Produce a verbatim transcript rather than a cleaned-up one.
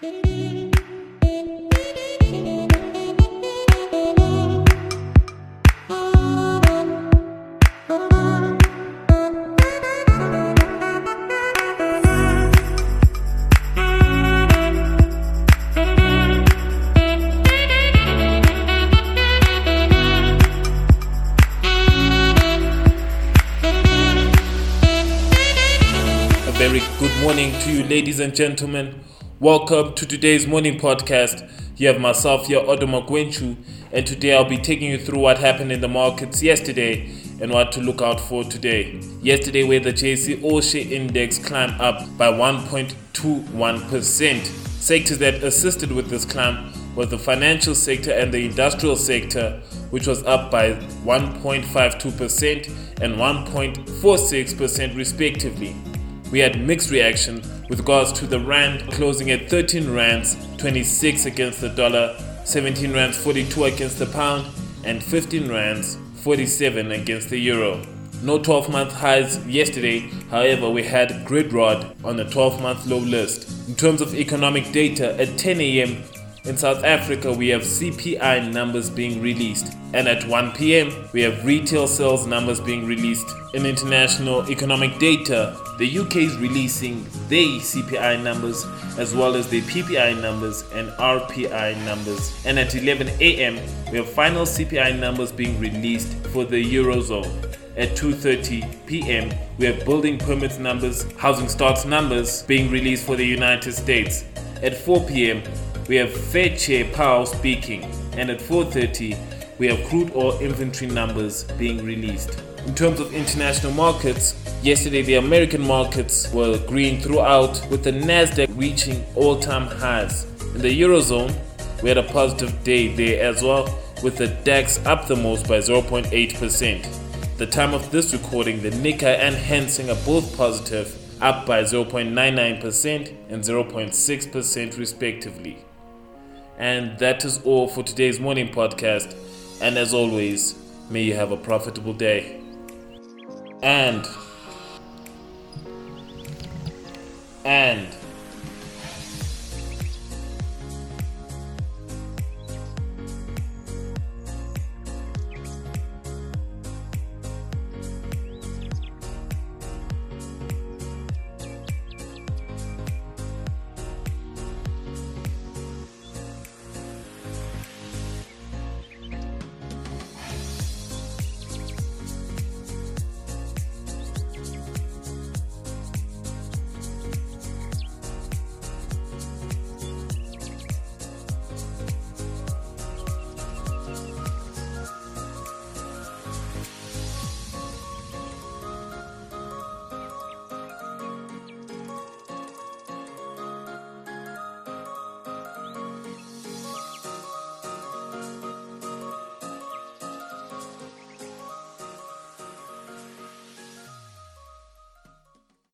Very good morning to you, ladies and gentlemen. Welcome to today's morning podcast. You have myself here, Odomo Gwenchu, and today I'll be taking you through what happened in the markets yesterday and what to look out for today. Yesterday, where the J C All Share Index climbed up by one point two one percent. Sectors that assisted with this climb was the financial sector and the industrial sector, which was up by one point five two percent and one point four six percent respectively. We had mixed reaction with regards to the rand closing at thirteen rands twenty-six against the dollar, seventeen rands forty-two against the pound, and fifteen rands forty-seven against the euro. No twelve-month highs yesterday, however, we had grid rod on the twelve-month low list. In terms of economic data, at ten a.m. in South Africa, we have C P I numbers being released, and at one p.m. we have retail sales numbers being released. In international economic data, the U K is releasing their C P I numbers as well as their P P I numbers and R P I numbers. And at eleven a.m. we have final C P I numbers being released for the Eurozone. At two thirty p.m. we have building permits numbers, housing stocks numbers being released for the United States. At four p.m. we have Fed Chair Powell speaking, and at four thirty we have crude oil inventory numbers being released. In terms of international markets, yesterday the American markets were green throughout, with the Nasdaq reaching all-time highs. In the Eurozone, we had a positive day there as well, with the DAX up the most by zero point eight percent. The time of this recording, the Nikkei and Hang Seng are both positive, up by zero point nine nine percent and zero point six percent respectively. And that is all for today's morning podcast. And as always, may you have a profitable day. And. And.